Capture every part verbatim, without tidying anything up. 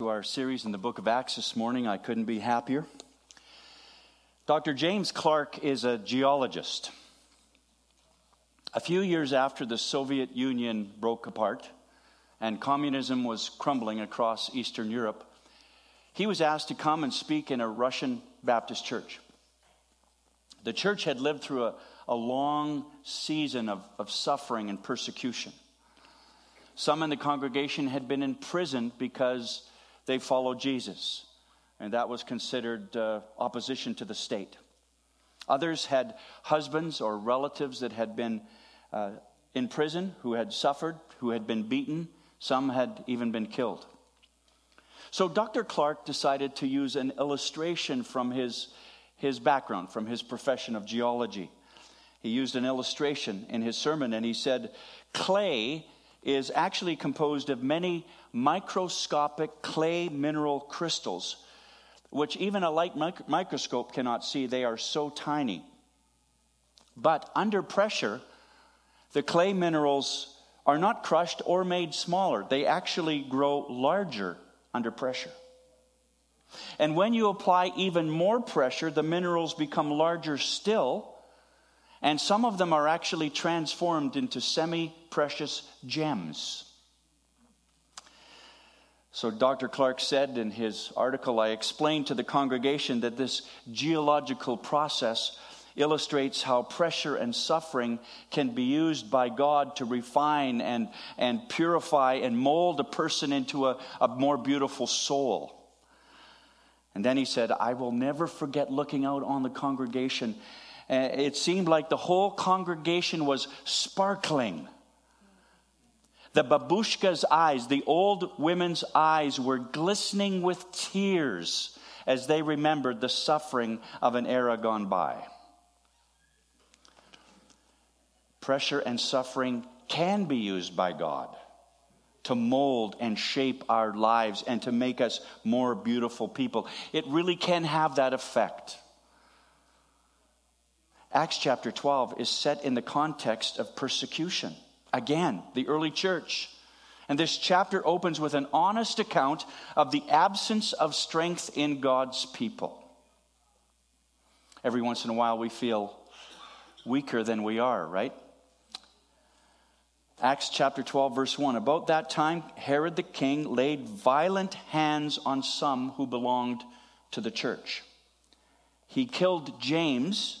To our series in the book of Acts this morning. I couldn't be happier. Doctor James Clark is a geologist. A few years after the Soviet Union broke apart and communism was crumbling across Eastern Europe, he was asked to come and speak in a Russian Baptist church. The church had lived through a, a long season of, of suffering and persecution. Some in the congregation had been imprisoned because they followed Jesus, and that was considered uh, opposition to the state. Others had husbands or relatives that had been uh, in prison, who had suffered, who had been beaten. Some had even been killed. So Doctor Clark decided to use an illustration from his, his background, from his profession of geology. He used an illustration in his sermon, and he said, clay is actually composed of many microscopic clay mineral crystals, which even a light mic- microscope cannot see. They are so tiny. But under pressure, the clay minerals are not crushed or made smaller. They actually grow larger under pressure. And when you apply even more pressure, the minerals become larger still, and some of them are actually transformed into semi-precious gems. So Doctor Clark said in his article, I explained to the congregation that this geological process illustrates how pressure and suffering can be used by God to refine and, and purify and mold a person into a, a more beautiful soul. And then he said, I will never forget looking out on the congregation. It seemed like the whole congregation was sparkling. The babushka's eyes, the old women's eyes, were glistening with tears as they remembered the suffering of an era gone by. Pressure and suffering can be used by God to mold and shape our lives and to make us more beautiful people. It really can have that effect. Acts chapter twelve is set in the context of persecution. Again, the early church. And this chapter opens with an honest account of the absence of strength in God's people. Every once in a while we feel weaker than we are, right? Acts chapter twelve, verse one. About that time, Herod the king laid violent hands on some who belonged to the church. He killed James,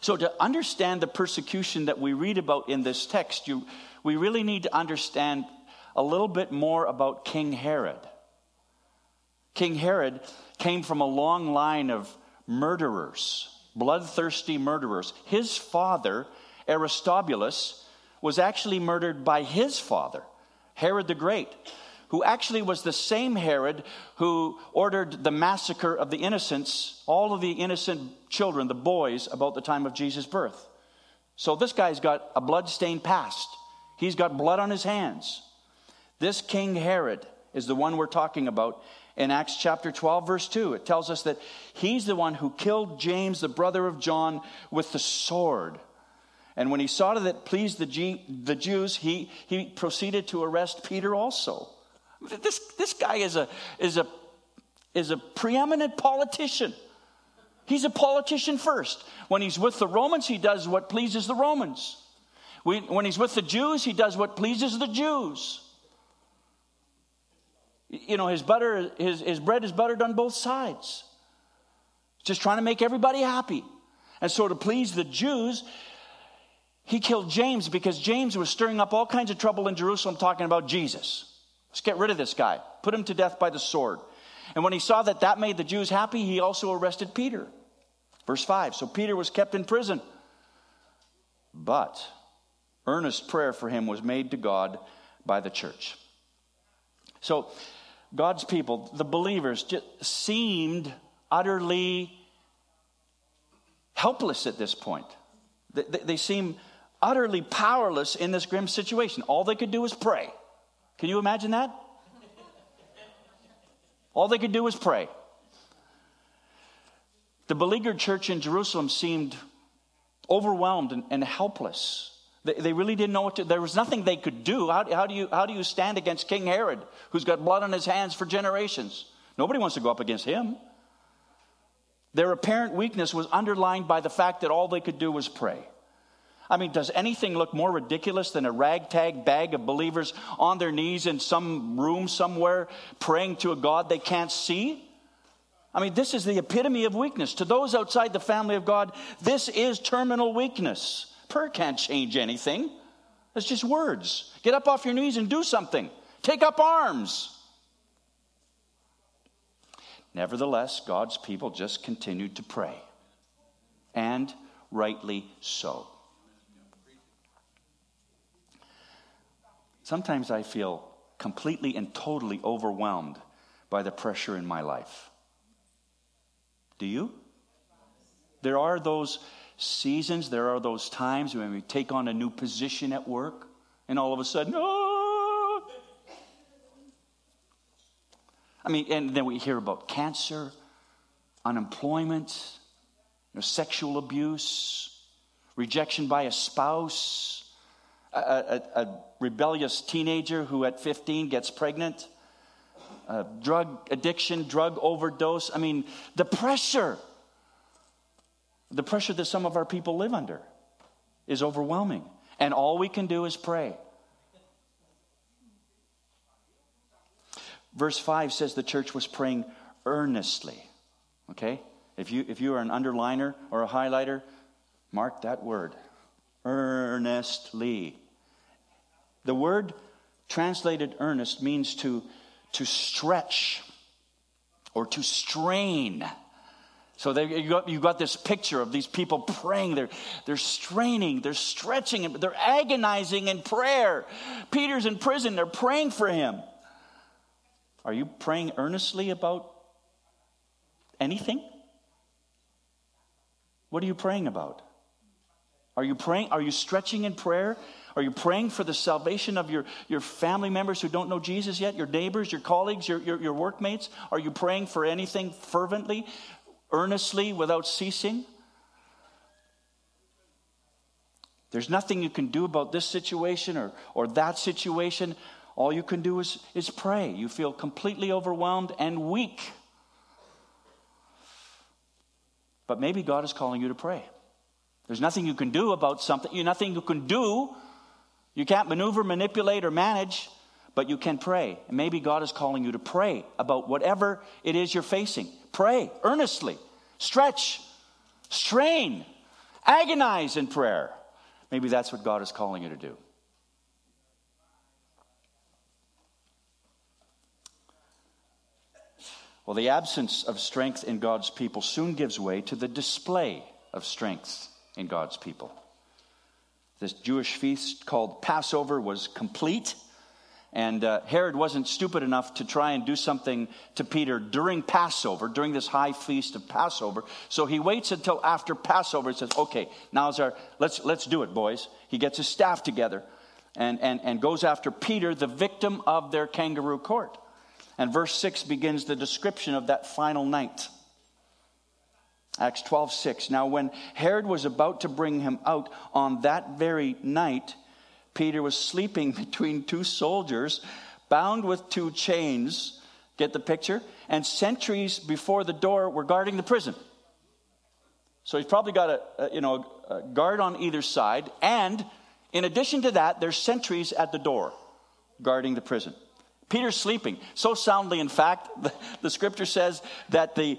So to understand the persecution that we read about in this text, you, we really need to understand a little bit more about King Herod. King Herod came from a long line of murderers, bloodthirsty murderers. His father, Aristobulus, was actually murdered by his father, Herod the Great, who actually was the same Herod who ordered the massacre of the innocents, all of the innocent children, the boys, about the time of Jesus' birth. So this guy's got a bloodstained past. He's got blood on his hands. This King Herod is the one we're talking about in Acts chapter twelve, verse two. It tells us that he's the one who killed James, the brother of John, with the sword. And when he saw that it pleased the, G- the Jews, he, he proceeded to arrest Peter also. This this guy is a is a is a preeminent politician. He's a politician first. When he's with the Romans, he does what pleases the Romans. When he's with the Jews, he does what pleases the Jews. You know, his butter, his, his bread is buttered on both sides. Just trying to make everybody happy. And so to please the Jews, he killed James because James was stirring up all kinds of trouble in Jerusalem talking about Jesus. Let's get rid of this guy. Put him to death by the sword. And when he saw that that made the Jews happy, he also arrested Peter. Verse five, so Peter was kept in prison. But earnest prayer for him was made to God by the church. So God's people, the believers, just seemed utterly helpless at this point. They, they, they seem utterly powerless in this grim situation. All they could do was pray. Can you imagine that? All they could do was pray. The beleaguered church in Jerusalem seemed overwhelmed and, and helpless. They, they really didn't know what to do. There was nothing they could do. How, how do you, how do you stand against King Herod, who's got blood on his hands for generations? Nobody wants to go up against him. Their apparent weakness was underlined by the fact that all they could do was pray. I mean, does anything look more ridiculous than a ragtag bag of believers on their knees in some room somewhere praying to a God they can't see? I mean, this is the epitome of weakness. To those outside the family of God, this is terminal weakness. Prayer can't change anything. It's just words. Get up off your knees and do something. Take up arms. Nevertheless, God's people just continued to pray, and rightly so. Sometimes I feel completely and totally overwhelmed by the pressure in my life. Do you? There are those seasons, there are those times when we take on a new position at work, and all of a sudden, oh! I mean, and then we hear about cancer, unemployment, you know, sexual abuse, rejection by a spouse, A, a, a rebellious teenager who at fifteen gets pregnant, uh, drug addiction, drug overdose. I mean, the pressure, the pressure that some of our people live under is overwhelming. And all we can do is pray. Verse five says the church was praying earnestly. Okay? If you, if you are an underliner or a highlighter, mark that word. Earnestly. The word translated earnest means to, to stretch or to strain. So they, you got, you got this picture of these people praying. They're, they're straining, they're stretching, they're agonizing in prayer. Peter's in prison, they're praying for him. Are you praying earnestly about anything? What are you praying about? Are you praying? Are you stretching in prayer? Are you praying for the salvation of your, your family members who don't know Jesus yet, your neighbors, your colleagues, your, your, your workmates? Are you praying for anything fervently, earnestly, without ceasing? There's nothing you can do about this situation or, or that situation. All you can do is, is pray. You feel completely overwhelmed and weak. But maybe God is calling you to pray. There's nothing you can do about something. You nothing you can do. You can't maneuver, manipulate, or manage, but you can pray. And maybe God is calling you to pray about whatever it is you're facing. Pray earnestly. Stretch. Strain. Agonize in prayer. Maybe that's what God is calling you to do. Well, the absence of strength in God's people soon gives way to the display of strength in God's people. This Jewish feast called Passover was complete, and uh, Herod wasn't stupid enough to try and do something to Peter during Passover, during this high feast of Passover. So he waits until after Passover and says, "Okay, now's our let's let's do it, boys." He gets his staff together, and and and goes after Peter, the victim of their kangaroo court. And verse six begins the description of that final night. Acts twelve six. Now when Herod was about to bring him out on that very night, Peter was sleeping between two soldiers, bound with two chains. Get the picture? And sentries before the door were guarding the prison. So he's probably got a, a you know a guard on either side, and in addition to that, there's sentries at the door guarding the prison. Peter's sleeping so soundly, in fact, the, the scripture says that the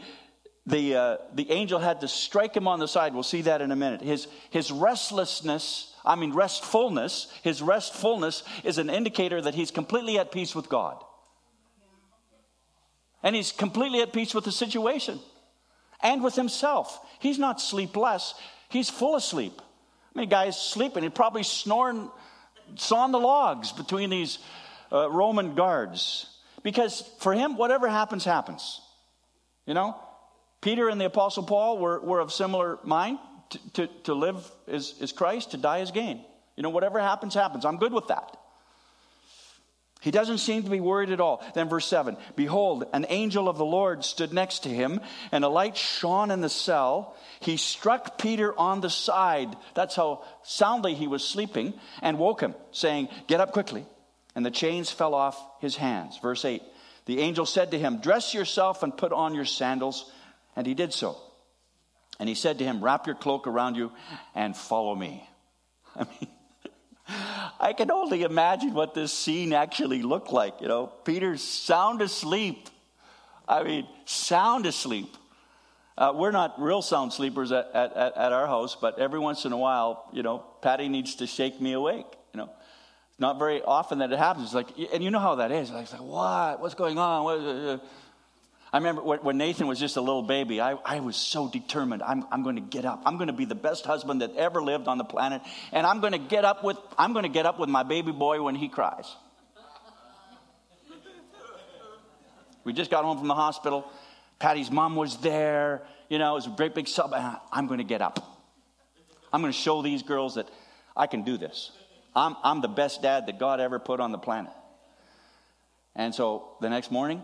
The uh, the angel had to strike him on the side. We'll see that in a minute. His his restlessness, I mean restfulness, his restfulness is an indicator that he's completely at peace with God. And he's completely at peace with the situation and with himself. He's not sleepless. He's full asleep. I mean, guy's sleeping. He probably snoring, sawing the logs between these uh, Roman guards. Because for him, whatever happens, happens. You know? Peter and the Apostle Paul were, were of similar mind. To, to, to live is, is Christ, to die is gain. You know, whatever happens, happens. I'm good with that. He doesn't seem to be worried at all. Then verse seven, behold, an angel of the Lord stood next to him, and a light shone in the cell. He struck Peter on the side. That's how soundly he was sleeping, and woke him, saying, get up quickly. And the chains fell off his hands. Verse eight, the angel said to him, dress yourself and put on your sandals. And he did so. And he said to him, wrap your cloak around you and follow me. I mean, I can only imagine what this scene actually looked like. You know, Peter's sound asleep. I mean, sound asleep. Uh, we're not real sound sleepers at, at, at our house, but every once in a while, you know, Patty needs to shake me awake. You know, it's not very often that it happens. It's like, and you know how that is. It's like, what? What's going on? What? I remember when Nathan was just a little baby, I, I was so determined. I'm, I'm going to get up. I'm going to be the best husband that ever lived on the planet, and I'm going to get up with I'm going to get up with my baby boy when he cries. We just got home from the hospital. Patty's mom was there. You know, it was a great big sub. I'm going to get up. I'm going to show these girls that I can do this. I'm I'm the best dad that God ever put on the planet. And so the next morning,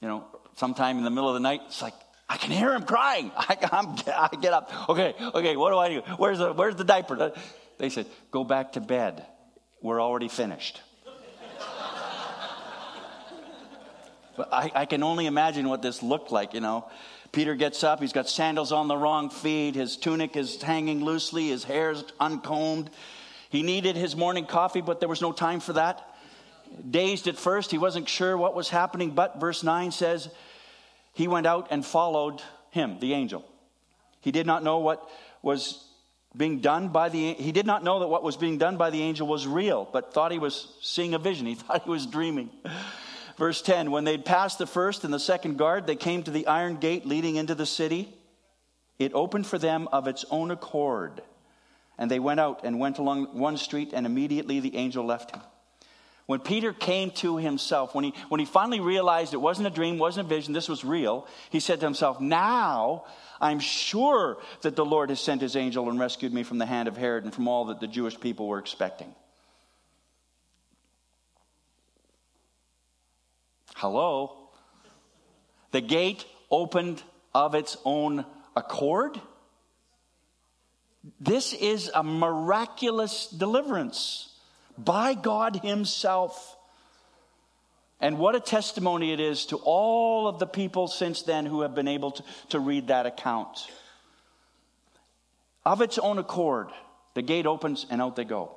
you know, sometime in the middle of the night, it's like, I can hear him crying. I, I'm, I get up. Okay, okay, what do I do? Where's the where's the diaper? They said, go back to bed. We're already finished. But I, I can only imagine what this looked like, you know. Peter gets up. He's got sandals on the wrong feet. His tunic is hanging loosely. His hair's uncombed. He needed his morning coffee, but there was no time for that. Dazed at first, he wasn't sure what was happening, but verse nine says, he went out and followed him, the angel. He did not know what was being done by the he did not know that what was being done by the angel was real, but thought he was seeing a vision. He thought he was dreaming. Verse ten, when they'd passed the first and the second guard, they came to the iron gate leading into the city. It opened for them of its own accord, and they went out and went along one street, and immediately the angel left him. When Peter came to himself, when he when he finally realized it wasn't a dream, wasn't a vision, this was real, he said to himself, now I'm sure that the Lord has sent his angel and rescued me from the hand of Herod and from all that the Jewish people were expecting. Hello? The gate opened of its own accord? This is a miraculous deliverance by God himself. And what a testimony it is to all of the people since then who have been able to, to read that account. Of its own accord, the gate opens and out they go.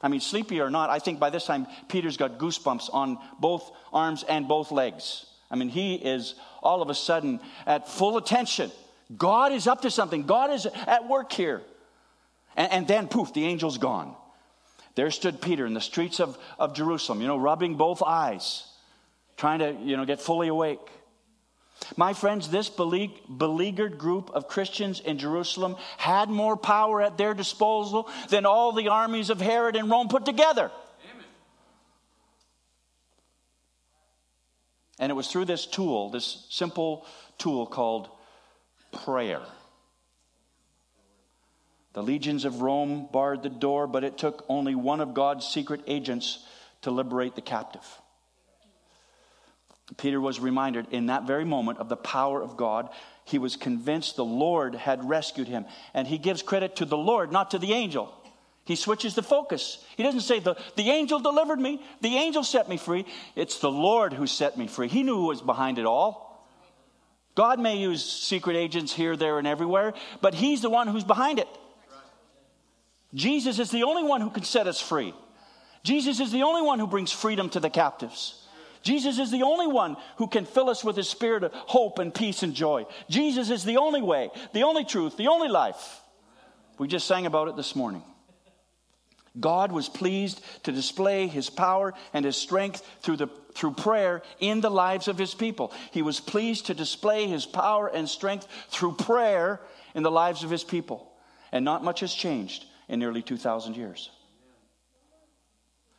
I mean, sleepy or not, I think by this time Peter's got goosebumps on both arms and both legs. I mean, he is all of a sudden at full attention. God is up to something. God is at work here. And, and then, poof, the angel's gone. There stood Peter in the streets of, of Jerusalem, you know, rubbing both eyes, trying to, you know, get fully awake. My friends, this beleaguered group of Christians in Jerusalem had more power at their disposal than all the armies of Herod and Rome put together. Amen. And it was through this tool, this simple tool called prayer. The legions of Rome barred the door, but it took only one of God's secret agents to liberate the captive. Peter was reminded in that very moment of the power of God. He was convinced the Lord had rescued him. And he gives credit to the Lord, not to the angel. He switches the focus. He doesn't say, the, the angel delivered me. The angel set me free. It's the Lord who set me free. He knew who was behind it all. God may use secret agents here, there, and everywhere, but he's the one who's behind it. Jesus is the only one who can set us free. Jesus is the only one who brings freedom to the captives. Jesus is the only one who can fill us with his spirit of hope and peace and joy. Jesus is the only way, the only truth, the only life. We just sang about it this morning. God was pleased to display his power and his strength through the through prayer in the lives of his people. He was pleased to display his power and strength through prayer in the lives of his people. And not much has changed in nearly two thousand years.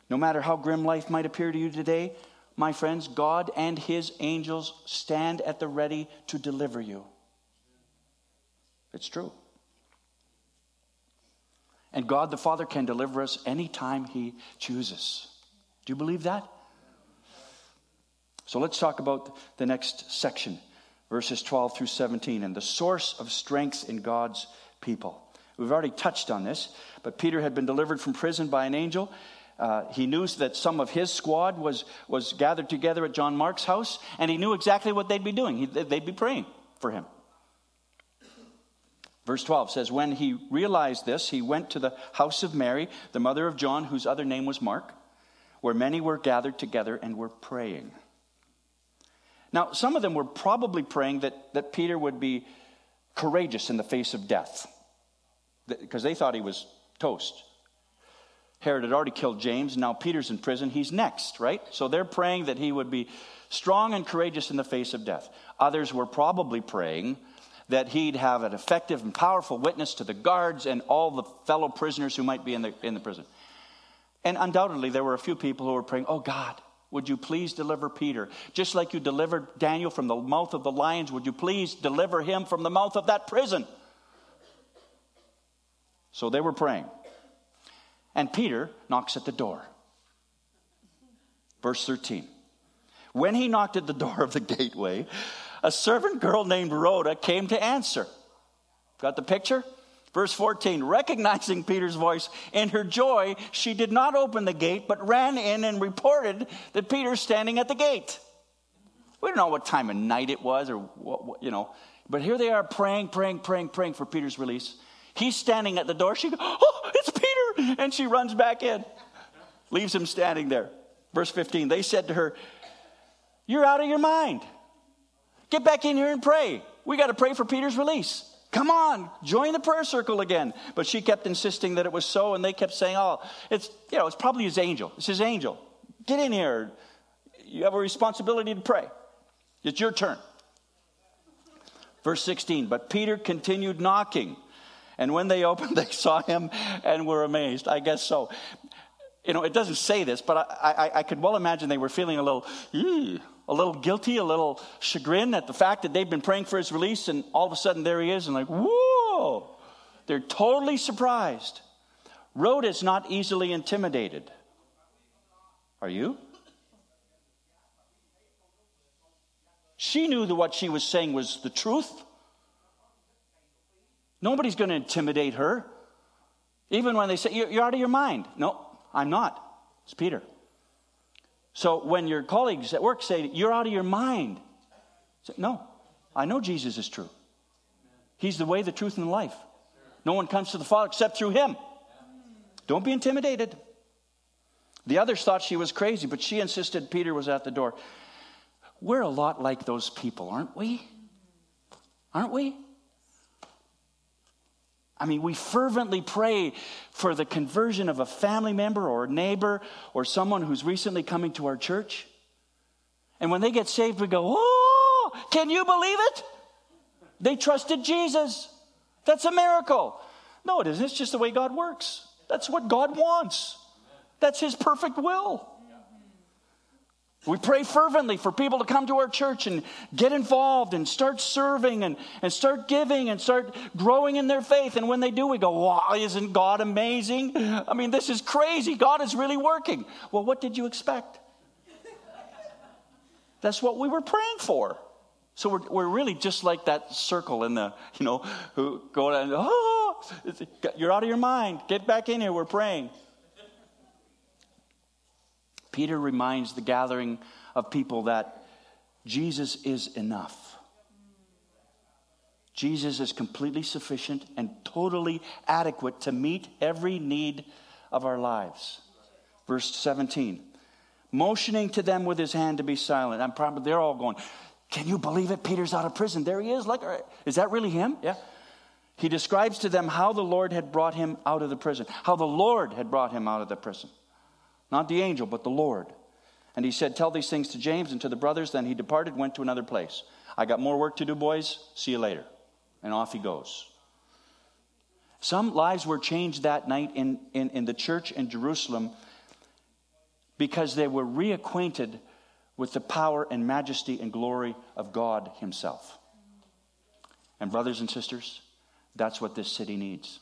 No matter how grim life might appear to you today, my friends, God and his angels stand at the ready to deliver you. It's true. And God the Father can deliver us anytime He chooses. Do you believe that? So let's talk about the next section, verses twelve through seventeen, and the source of strength in God's people. We've already touched on this, but Peter had been delivered from prison by an angel. Uh, he knew that some of his squad was, was gathered together at John Mark's house, and he knew exactly what they'd be doing. He, they'd be praying for him. Verse twelve says, when he realized this, he went to the house of Mary, the mother of John, whose other name was Mark, where many were gathered together and were praying. Now, some of them were probably praying that, that Peter would be courageous in the face of death, because they thought he was toast. Herod had already killed James. Now Peter's in prison. He's next, right? So they're praying that he would be strong and courageous in the face of death. Others were probably praying that he'd have an effective and powerful witness to the guards and all the fellow prisoners who might be in the in the prison. And undoubtedly, there were a few people who were praying, oh God, would you please deliver Peter? Just like you delivered Daniel from the mouth of the lions, would you please deliver him from the mouth of that prison? So they were praying. And Peter knocks at the door. Verse thirteen. When he knocked at the door of the gateway, a servant girl named Rhoda came to answer. Got the picture? Verse fourteen. Recognizing Peter's voice, in her joy, she did not open the gate, but ran in and reported that Peter's standing at the gate. We don't know what time of night it was, or what, what you know, but here they are praying, praying, praying, praying for Peter's release. He's standing at the door. She goes, oh, it's Peter. And she runs back in, leaves him standing there. Verse fifteen, they said to her, you're out of your mind. Get back in here and pray. We got to pray for Peter's release. Come on, join the prayer circle again. But she kept insisting that it was so, and they kept saying, oh, it's, you know, it's probably his angel. It's his angel. Get in here. You have a responsibility to pray. It's your turn. Verse sixteen, but Peter continued knocking. And when they opened, they saw him and were amazed. I guess so. You know, it doesn't say this, but I, I, I could well imagine they were feeling a little, a little guilty, a little chagrin at the fact that they've been praying for his release, and all of a sudden there he is, and like, whoa! They're totally surprised. Rhoda is not easily intimidated. Are you? She knew that what she was saying was the truth. Nobody's going to intimidate her. Even when they say, you're out of your mind. No, I'm not. It's Peter. So when your colleagues at work say, you're out of your mind. Say, no, I know Jesus is true. He's the way, the truth, and the life. No one comes to the Father except through him. Don't be intimidated. The others thought she was crazy, but she insisted Peter was at the door. We're a lot like those people, aren't we? Aren't we? I mean, we fervently pray for the conversion of a family member or a neighbor or someone who's recently coming to our church. And when they get saved, we go, oh, can you believe it? They trusted Jesus. That's a miracle. No, it isn't. It's just the way God works. That's what God wants. That's his perfect will. We pray fervently for people to come to our church and get involved and start serving and, and start giving and start growing in their faith. And when they do, we go, wow, isn't God amazing? I mean, this is crazy. God is really working. Well, what did you expect? That's what we were praying for. So we're we're really just like that circle in the, you know, who go, oh, you're out of your mind. Get back in here. We're praying. Peter reminds the gathering of people that Jesus is enough. Jesus is completely sufficient and totally adequate to meet every need of our lives. Verse seventeen, motioning to them with his hand to be silent. I'm probably, they're all going, can you believe it? Peter's out of prison. There he is. Like, is that really him? Yeah. He describes to them how the Lord had brought him out of the prison, how the Lord had brought him out of the prison. Not the angel, but the Lord. And he said, tell these things to James and to the brothers. Then he departed, went to another place. I got more work to do, boys. See you later. And off he goes. Some lives were changed that night in, in, in the church in Jerusalem because they were reacquainted with the power and majesty and glory of God himself. And brothers and sisters, That's what this city needs.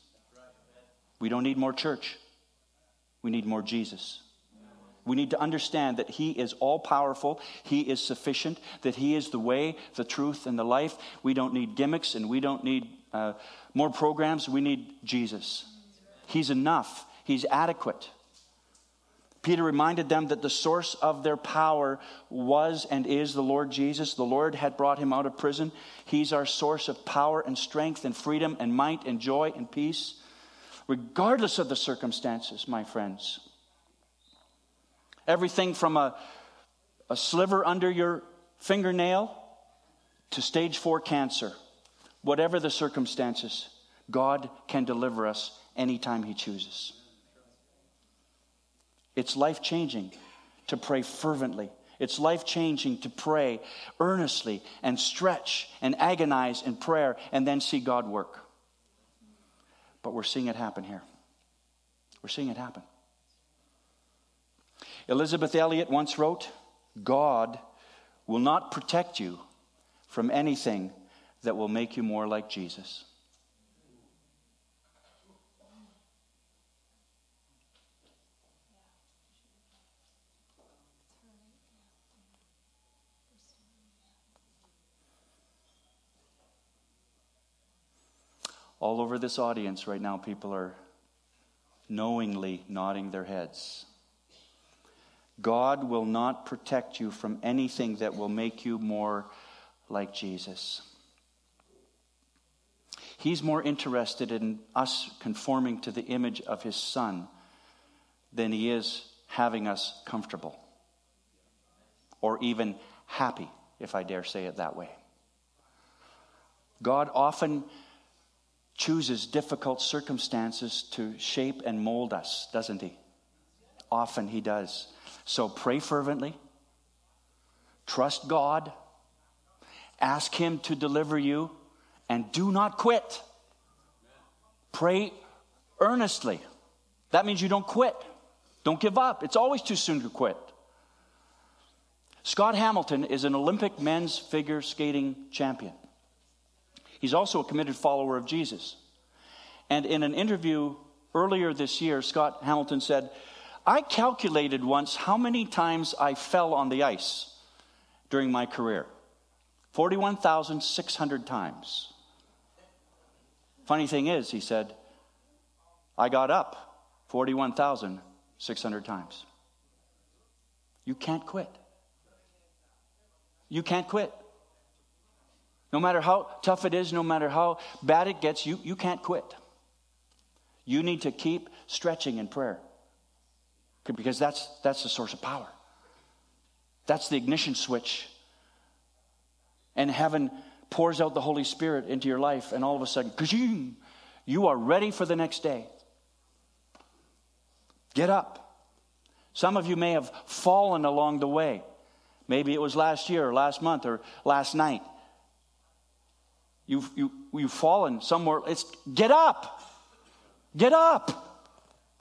We don't need more church. We need more Jesus. We need to understand that he is all-powerful, he is sufficient, that he is the way, the truth, and the life. We don't need gimmicks, and we don't need uh, more programs. We need Jesus. He's enough. He's adequate. Peter reminded them that the source of their power was and is the Lord Jesus. The Lord had brought him out of prison. He's our source of power and strength and freedom and might and joy and peace, regardless of the circumstances, my friends. Everything from a, a sliver under your fingernail to stage four cancer. Whatever the circumstances, God can deliver us anytime he chooses. It's life-changing to pray fervently. It's life-changing to pray earnestly and stretch and agonize in prayer and then see God work. But we're seeing it happen here. We're seeing it happen. Elizabeth Elliott once wrote, "God will not protect you from anything that will make you more like Jesus." All over this audience right now, people are knowingly nodding their heads. God will not protect you from anything that will make you more like Jesus. He's more interested in us conforming to the image of his Son than he is having us comfortable or even happy, if I dare say it that way. God often chooses difficult circumstances to shape and mold us, doesn't he? Often he does. So pray fervently. Trust God. Ask him to deliver you. And do not quit. Pray earnestly. That means you don't quit. Don't give up. It's always too soon to quit. Scott Hamilton is an Olympic men's figure skating champion. He's also a committed follower of Jesus. And in an interview earlier this year, Scott Hamilton said, "I calculated once how many times I fell on the ice during my career. forty-one thousand six hundred times. Funny thing is," he said, "I got up forty-one thousand six hundred times." You can't quit. You can't quit. No matter how tough it is, no matter how bad it gets, you, you can't quit. You need to keep stretching in prayer because that's, that's the source of power. That's the ignition switch. And heaven pours out the Holy Spirit into your life and all of a sudden, you are ready for the next day. Get up. Some of you may have fallen along the way. Maybe it was last year or last month or last night. You've, you, you've fallen somewhere. It's get up. Get up.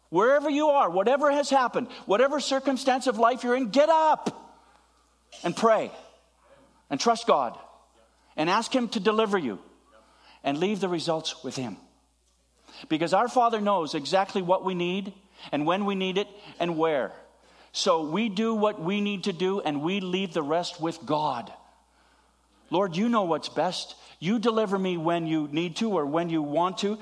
Wherever you are, whatever has happened, whatever circumstance of life you're in, get up and pray and trust God and ask him to deliver you and leave the results with him. Because our Father knows exactly what we need and when we need it and where. So we do what we need to do and we leave the rest with God. Lord, you know what's best. You deliver me when you need to or when you want to,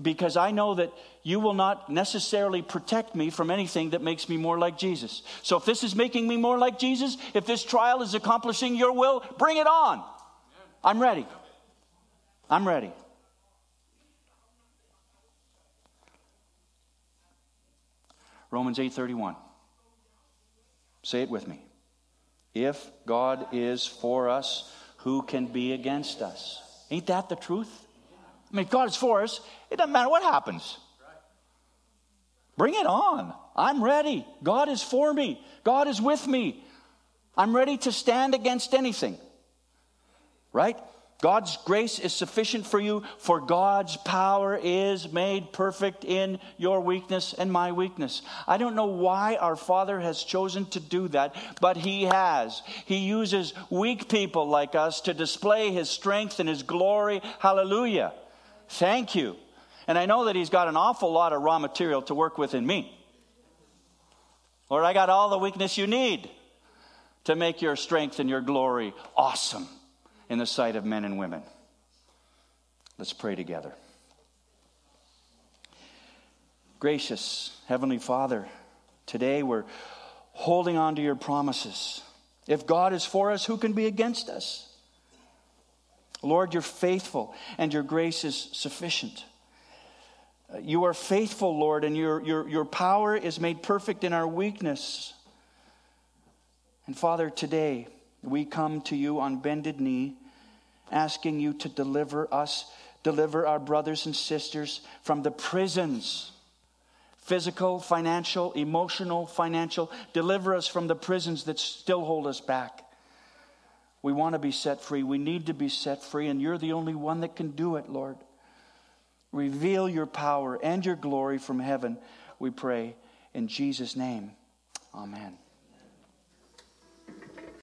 because I know that you will not necessarily protect me from anything that makes me more like Jesus. So if this is making me more like Jesus, if this trial is accomplishing your will, bring it on. I'm ready. I'm ready. Romans eight thirty-one. Say it with me. If God is for us, who can be against us? Ain't that the truth? I mean, if God is for us, it doesn't matter what happens. Bring it on. I'm ready. God is for me. God is with me. I'm ready to stand against anything. Right? God's grace is sufficient for you, for God's power is made perfect in your weakness and my weakness. I don't know why our Father has chosen to do that, but he has. He uses weak people like us to display his strength and his glory. Hallelujah. Thank you. And I know that he's got an awful lot of raw material to work with in me. Lord, I got all the weakness you need to make your strength and your glory awesome in the sight of men and women. Let's pray together. Gracious Heavenly Father, today we're holding on to your promises. If God is for us, who can be against us? Lord, you're faithful and your grace is sufficient. You are faithful, Lord, and your, your, your power is made perfect in our weakness. And Father, today we come to you on bended knee, asking you to deliver us, deliver our brothers and sisters from the prisons. Physical, financial, emotional, financial. Deliver us from the prisons that still hold us back. We want to be set free. We need to be set free, and you're the only one that can do it, Lord. Reveal your power and your glory from heaven, we pray in Jesus' name. Amen.